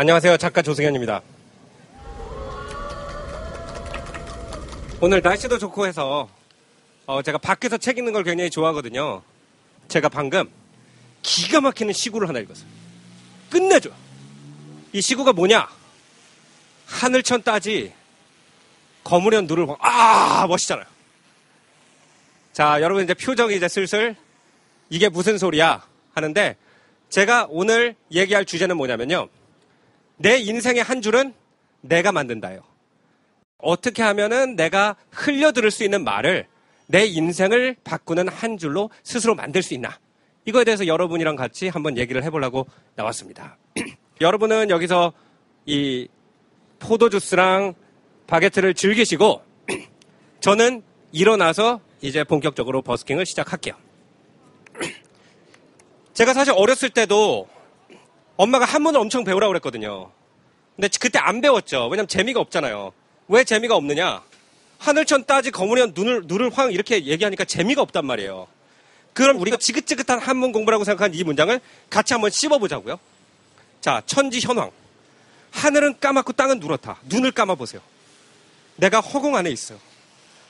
안녕하세요. 작가 조승현입니다. 오늘 날씨도 좋고 해서 제가 밖에서 책 읽는 걸 굉장히 좋아하거든요. 제가 방금 기가 막히는 시구를 하나 읽었어요. 끝내줘요. 이 시구가 뭐냐? 하늘천 따지 거무련 눈을 보고 멋있잖아요. 자, 여러분 이제 표정이 이제 슬슬 이게 무슨 소리야 하는데, 제가 오늘 얘기할 주제는 뭐냐면요, 내 인생의 한 줄은 내가 만든다요. 어떻게 하면은 내가 흘려들을 수 있는 말을, 내 인생을 바꾸는 한 줄로 스스로 만들 수 있나, 이거에 대해서 여러분이랑 같이 한번 얘기를 해보려고 나왔습니다. 여러분은 여기서 이 포도주스랑 바게트를 즐기시고 저는 일어나서 이제 본격적으로 버스킹을 시작할게요. 제가 사실 어렸을 때도 엄마가 한문을 엄청 배우라고 그랬거든요. 근데 그때 안 배웠죠. 왜냐면 재미가 없잖아요. 왜 재미가 없느냐? 하늘천 따지 거무련 눈을 황 이렇게 얘기하니까 재미가 없단 말이에요. 그럼 우리가 지긋지긋한 한문 공부라고 생각하는 이 문장을 같이 한번 씹어보자고요. 자, 천지현황. 하늘은 까맣고 땅은 누렇다. 눈을 감아보세요. 내가 허공 안에 있어요.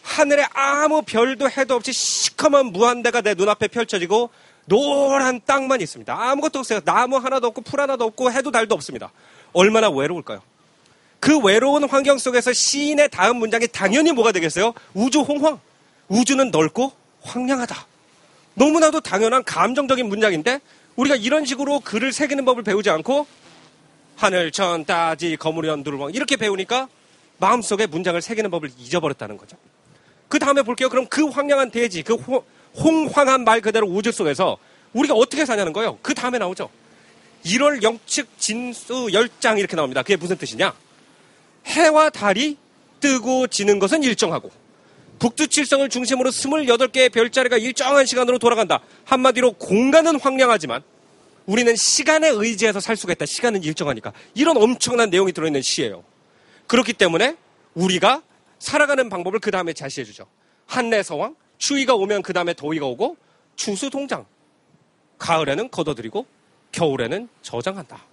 하늘에 아무 별도 해도 없이 시커먼 무한대가 내 눈앞에 펼쳐지고 노란 땅만 있습니다. 아무것도 없어요. 나무 하나도 없고 풀 하나도 없고 해도 달도 없습니다. 얼마나 외로울까요? 그 외로운 환경 속에서 시인의 다음 문장이 당연히 뭐가 되겠어요? 우주홍황. 우주는 넓고 황량하다. 너무나도 당연한 감정적인 문장인데, 우리가 이런 식으로 글을 새기는 법을 배우지 않고 하늘, 천, 따지, 거무련, 두루멍 이렇게 배우니까 마음속에 문장을 새기는 법을 잊어버렸다는 거죠. 그 다음에 볼게요. 그럼 그 황량한 대지, 그 홍황한 말 그대로 우주 속에서 우리가 어떻게 사냐는 거예요. 그 다음에 나오죠. 1월 영측 진수 열장 이렇게 나옵니다. 그게 무슨 뜻이냐? 해와 달이 뜨고 지는 것은 일정하고 북두칠성을 중심으로 28개의 별자리가 일정한 시간으로 돌아간다. 한마디로 공간은 황량하지만 우리는 시간에 의지해서 살 수가 있다. 시간은 일정하니까. 이런 엄청난 내용이 들어있는 시예요. 그렇기 때문에 우리가 살아가는 방법을 그 다음에 제시해주죠. 한래서왕, 추위가 오면 그 다음에 더위가 오고, 추수통장, 가을에는 걷어들이고 겨울에는 저장한다.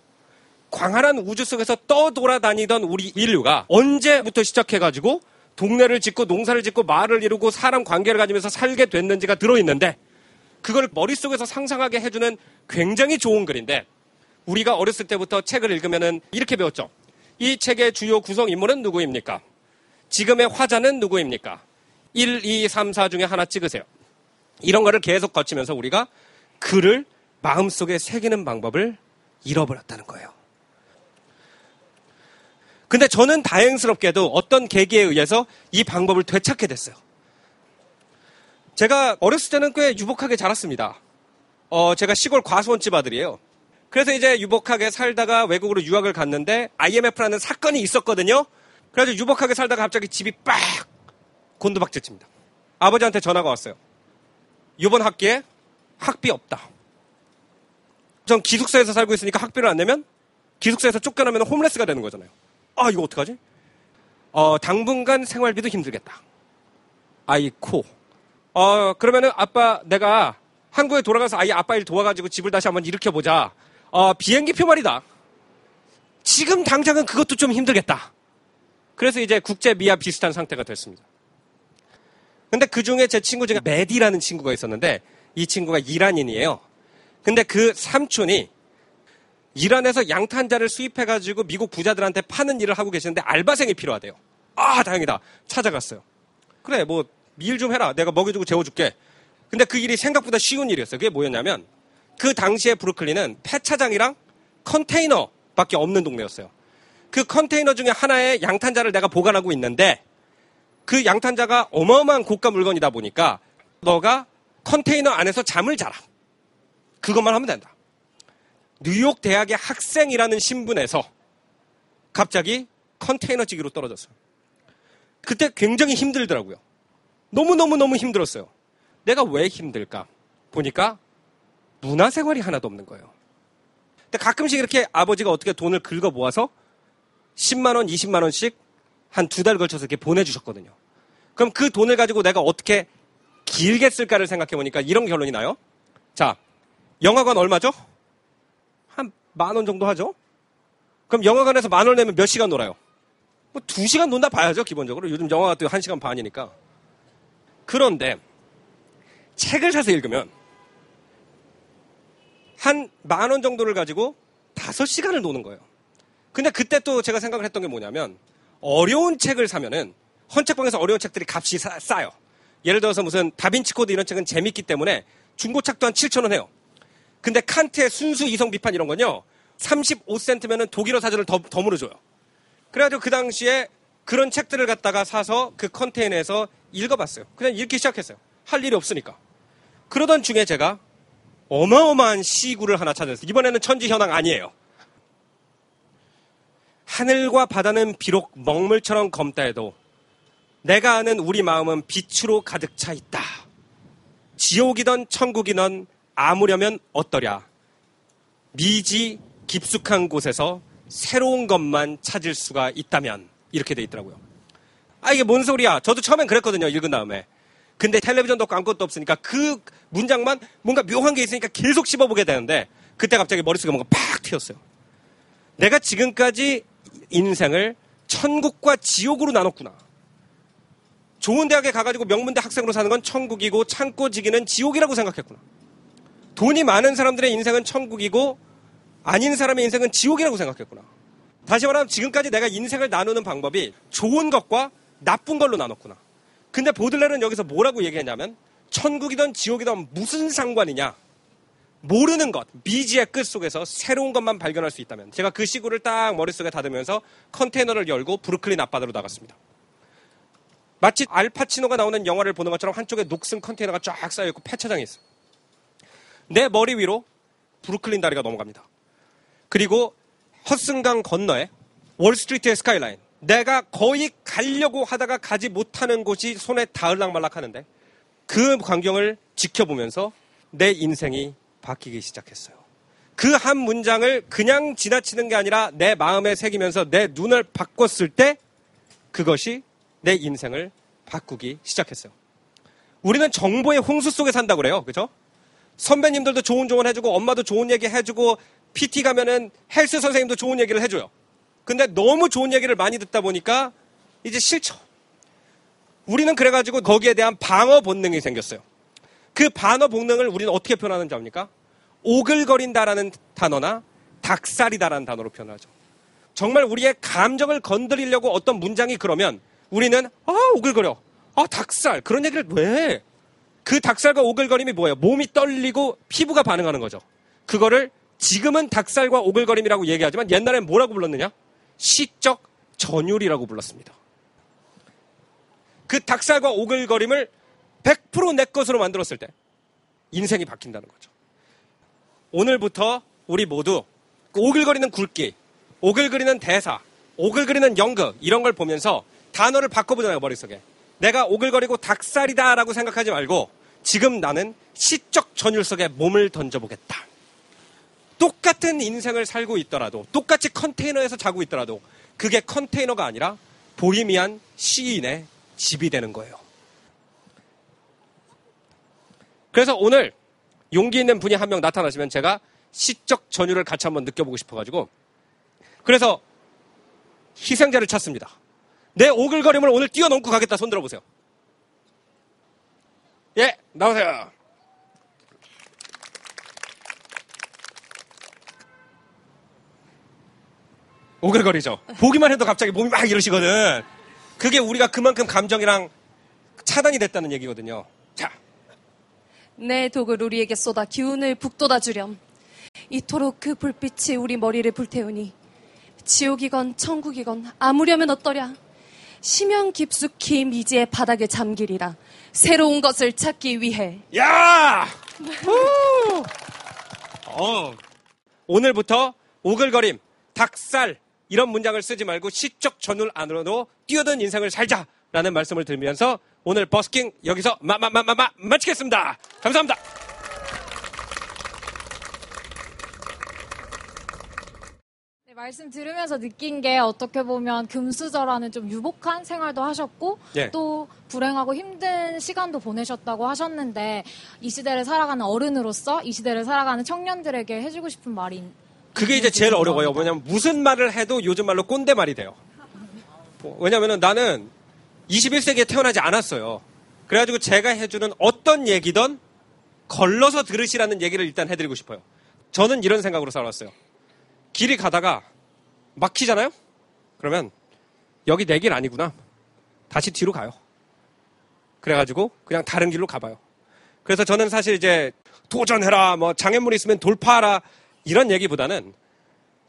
광활한 우주 속에서 떠돌아다니던 우리 인류가 언제부터 시작해가지고 동네를 짓고 농사를 짓고 말을 이루고 사람 관계를 가지면서 살게 됐는지가 들어있는데, 그걸 머릿속에서 상상하게 해주는 굉장히 좋은 글인데, 우리가 어렸을 때부터 책을 읽으면은 이렇게 배웠죠. 이 책의 주요 구성인물은 누구입니까? 지금의 화자는 누구입니까? 1, 2, 3, 4 중에 하나 찍으세요. 이런 거를 계속 거치면서 우리가 글을 마음속에 새기는 방법을 잃어버렸다는 거예요. 근데 저는 다행스럽게도 어떤 계기에 의해서 이 방법을 되찾게 됐어요. 제가 어렸을 때는 꽤 유복하게 자랐습니다. 제가 시골 과수원집 아들이에요. 그래서 이제 유복하게 살다가 외국으로 유학을 갔는데 IMF라는 사건이 있었거든요. 그래서 유복하게 살다가 갑자기 집이 빡 곤두박질 칩니다. 아버지한테 전화가 왔어요. 이번 학기에 학비 없다. 전 기숙사에서 살고 있으니까 학비를 안 내면, 기숙사에서 쫓겨나면 홈레스가 되는 거잖아요. 아, 이거 어떡하지? 당분간 생활비도 힘들겠다. 아이코. 그러면은 아빠, 내가 한국에 돌아가서 아이 아빠 일 도와가지고 집을 다시 한번 일으켜보자. 비행기표 말이다. 지금 당장은 그것도 좀 힘들겠다. 그래서 이제 국제미아 비슷한 상태가 됐습니다. 근데 그 중에 제 친구 중에 메디라는 친구가 있었는데, 이 친구가 이란인이에요. 근데 그 삼촌이 이란에서 양탄자를 수입해가지고 미국 부자들한테 파는 일을 하고 계시는데 알바생이 필요하대요. 아, 다행이다. 찾아갔어요. 그래, 뭐 일 좀 해라. 내가 먹여주고 재워줄게. 근데 그 일이 생각보다 쉬운 일이었어요. 그게 뭐였냐면, 그 당시에 브루클린은 폐차장이랑 컨테이너밖에 없는 동네였어요. 그 컨테이너 중에 하나에 양탄자를 내가 보관하고 있는데, 그 양탄자가 어마어마한 고가 물건이다 보니까 너가 컨테이너 안에서 잠을 자라. 그것만 하면 된다. 뉴욕 대학의 학생이라는 신분에서 갑자기 컨테이너지기로 떨어졌어요. 그때 굉장히 힘들더라고요. 너무너무너무 힘들었어요. 내가 왜 힘들까? 보니까 문화생활이 하나도 없는 거예요. 근데 가끔씩 이렇게 아버지가 어떻게 돈을 긁어 모아서 10만원, 20만원씩 한 두 달 걸쳐서 이렇게 보내주셨거든요. 그럼 그 돈을 가지고 내가 어떻게 길게 쓸까를 생각해보니까 이런 결론이 나요. 자, 영화관 얼마죠? 한 10,000원 정도 하죠? 그럼 영화관에서 10,000원 내면 몇 시간 놀아요? 뭐 2시간 논다 봐야죠, 기본적으로. 요즘 영화가 또 1시간 반이니까. 그런데 책을 사서 읽으면 한 10,000원 정도를 가지고 5시간을 노는 거예요. 근데 그때 또 제가 생각을 했던 게 뭐냐면, 어려운 책을 사면은 헌책방에서 어려운 책들이 값이 싸요. 예를 들어서 무슨 다빈치 코드 이런 책은 재밌기 때문에 중고책도 한 7,000원 해요. 근데 칸트의 순수 이성 비판 이런 건요, 35센트면은 독일어 사전을 덤으로 줘요. 그래가지고 그 당시에 그런 책들을 갖다가 사서 그 컨테이너에서 읽어봤어요. 그냥 읽기 시작했어요. 할 일이 없으니까. 그러던 중에 제가 어마어마한 시구를 하나 찾았어요. 이번에는 천지현황 아니에요. 하늘과 바다는 비록 먹물처럼 검다 해도 내가 아는 우리 마음은 빛으로 가득 차 있다. 지옥이든 천국이든 아무려면 어떠랴. 미지 깊숙한 곳에서 새로운 것만 찾을 수가 있다면. 이렇게 돼 있더라고요. 아, 이게 뭔 소리야. 저도 처음엔 그랬거든요, 읽은 다음에. 근데 텔레비전도 없고 아무것도 없으니까 그 문장만 뭔가 묘한 게 있으니까 계속 씹어보게 되는데, 그때 갑자기 머릿속에 뭔가 팍 튀었어요. 내가 지금까지 인생을 천국과 지옥으로 나눴구나. 좋은 대학에 가가지고 명문대 학생으로 사는 건 천국이고, 참고 지기는 지옥이라고 생각했구나. 돈이 많은 사람들의 인생은 천국이고 아닌 사람의 인생은 지옥이라고 생각했구나. 다시 말하면 지금까지 내가 인생을 나누는 방법이 좋은 것과 나쁜 걸로 나눴구나. 근데 보들레는 여기서 뭐라고 얘기했냐면, 천국이든 지옥이든 무슨 상관이냐. 모르는 것, 미지의 끝 속에서 새로운 것만 발견할 수 있다면. 제가 그 시구를 딱 머릿속에 닫으면서 컨테이너를 열고 브루클린 앞바다로 나갔습니다. 마치 알파치노가 나오는 영화를 보는 것처럼 한쪽에 녹슨 컨테이너가 쫙 쌓여있고 폐차장이 있어요. 내 머리 위로 브루클린 다리가 넘어갑니다. 그리고 허슨강 건너에 월스트리트의 스카이라인, 내가 거의 가려고 하다가 가지 못하는 곳이 손에 닿을락 말락하는데, 그 광경을 지켜보면서 내 인생이 바뀌기 시작했어요. 그 한 문장을 그냥 지나치는 게 아니라 내 마음에 새기면서 내 눈을 바꿨을 때 그것이 내 인생을 바꾸기 시작했어요. 우리는 정보의 홍수 속에 산다고 그래요. 그죠? 선배님들도 좋은 조언 해주고, 엄마도 좋은 얘기 해주고, PT 가면은 헬스 선생님도 좋은 얘기를 해줘요. 근데 너무 좋은 얘기를 많이 듣다 보니까 이제 싫죠. 우리는 그래가지고 거기에 대한 방어 본능이 생겼어요. 그 방어 본능을 우리는 어떻게 표현하는지 압니까? 오글거린다라는 단어나 닭살이다라는 단어로 표현하죠. 정말 우리의 감정을 건드리려고 어떤 문장이 그러면 우리는 오글거려, 닭살, 그런 얘기를 왜? 그 닭살과 오글거림이 뭐예요? 몸이 떨리고 피부가 반응하는 거죠. 그거를 지금은 닭살과 오글거림이라고 얘기하지만 옛날엔 뭐라고 불렀느냐? 시적 전율이라고 불렀습니다. 그 닭살과 오글거림을 100% 내 것으로 만들었을 때 인생이 바뀐다는 거죠. 오늘부터 우리 모두 그 오글거리는 굵기, 오글거리는 대사, 오글거리는 연극 이런 걸 보면서 단어를 바꿔보잖아요, 머릿속에. 내가 오글거리고 닭살이다라고 생각하지 말고 지금 나는 시적 전율 속에 몸을 던져보겠다. 똑같은 인생을 살고 있더라도, 똑같이 컨테이너에서 자고 있더라도 그게 컨테이너가 아니라 보헤미안 시인의 집이 되는 거예요. 그래서 오늘 용기 있는 분이 한 명 나타나시면 제가 시적 전율을 같이 한번 느껴보고 싶어가지고, 그래서 희생자를 찾습니다. 내 오글거림을 오늘 뛰어넘고 가겠다. 손 들어보세요. 예, 나오세요. 오글거리죠. 보기만 해도 갑자기 몸이 막 이러시거든. 그게 우리가 그만큼 감정이랑 차단이 됐다는 얘기거든요. 자, 내 독을 우리에게 쏟아 기운을 북돋아 주렴. 이토록 그 불빛이 우리 머리를 불태우니 지옥이건 천국이건 아무려면 어떠랴. 심연 깊숙이 미지의 바닥에 잠기리라. 새로운 것을 찾기 위해. 야! 오늘부터 오글거림, 닭살 이런 문장을 쓰지 말고 시적 전율 안으로 뛰어든 인생을 살자라는 말씀을 드리면서 오늘 버스킹 여기서 마치겠습니다. 감사합니다. 말씀 들으면서 느낀 게, 어떻게 보면 금수저라는 좀 유복한 생활도 하셨고, 예, 또 불행하고 힘든 시간도 보내셨다고 하셨는데, 이 시대를 살아가는 어른으로서 이 시대를 살아가는 청년들에게 해주고 싶은 말이 그게 이제 제일 어려워요. 왜냐면 무슨 말을 해도 요즘 말로 꼰대 말이 돼요. 왜냐면은 나는 21세기에 태어나지 않았어요. 그래가지고 제가 해주는 어떤 얘기든 걸러서 들으시라는 얘기를 일단 해드리고 싶어요. 저는 이런 생각으로 살았어요. 길이 가다가 막히잖아요? 그러면 여기 내 길 아니구나. 다시 뒤로 가요. 그래가지고 그냥 다른 길로 가봐요. 그래서 저는 사실 이제 도전해라, 뭐 장애물이 있으면 돌파하라 이런 얘기보다는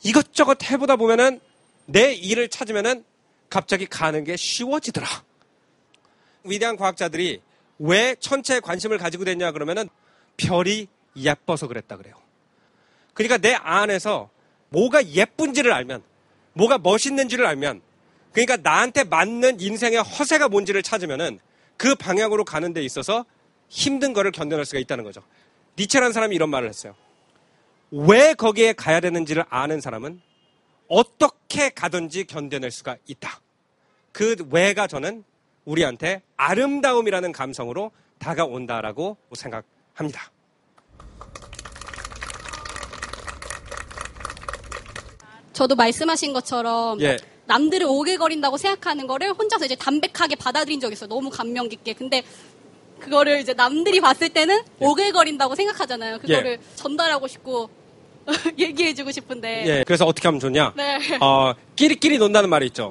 이것저것 해보다 보면은 내 일을 찾으면은 갑자기 가는 게 쉬워지더라. 위대한 과학자들이 왜 천체에 관심을 가지고 됐냐 그러면은 별이 예뻐서 그랬다 그래요. 그러니까 내 안에서 뭐가 예쁜지를 알면, 뭐가 멋있는지를 알면, 그러니까 나한테 맞는 인생의 허세가 뭔지를 찾으면은 그 방향으로 가는 데 있어서 힘든 거를 견뎌낼 수가 있다는 거죠. 니체라는 사람이 이런 말을 했어요. 왜 거기에 가야 되는지를 아는 사람은 어떻게 가든지 견뎌낼 수가 있다. 그 왜가 저는 우리한테 아름다움이라는 감성으로 다가온다라고 생각합니다. 저도 말씀하신 것처럼 예. 남들을 오글거린다고 생각하는 거를 혼자서 이제 담백하게 받아들인 적이 있어요. 너무 감명 깊게. 근데 그거를 이제 남들이 봤을 때는 예. 오글거린다고 생각하잖아요. 그거를 예. 전달하고 싶고 얘기해주고 싶은데. 예. 그래서 어떻게 하면 좋냐? 네. 끼리끼리 논다는 말이 있죠.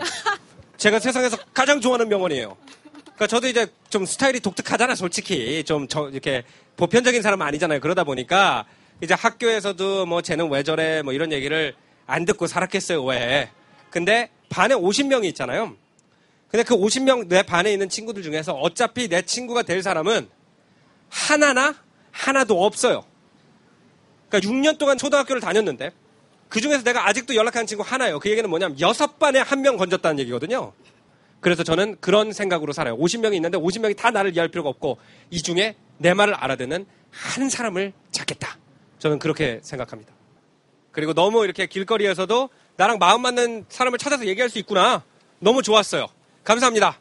제가 세상에서 가장 좋아하는 명언이에요. 그러니까 저도 이제 좀 스타일이 독특하잖아, 솔직히. 좀 이렇게 보편적인 사람은 아니잖아요. 그러다 보니까 이제 학교에서도 뭐 쟤는 왜 저래 뭐 이런 얘기를 안 듣고 살았겠어요, 왜. 근데 반에 50명이 있잖아요. 근데 그 50명 내 반에 있는 친구들 중에서 어차피 내 친구가 될 사람은 하나도 없어요. 그러니까 6년 동안 초등학교를 다녔는데 그 중에서 내가 아직도 연락하는 친구 하나예요. 그 얘기는 뭐냐면 6반에 1명 건졌다는 얘기거든요. 그래서 저는 그런 생각으로 살아요. 50명이 있는데 50명이 다 나를 이해할 필요가 없고 이 중에 내 말을 알아듣는 한 사람을 찾겠다. 저는 그렇게 생각합니다. 그리고 너무 이렇게 길거리에서도 나랑 마음 맞는 사람을 찾아서 얘기할 수 있구나. 너무 좋았어요. 감사합니다.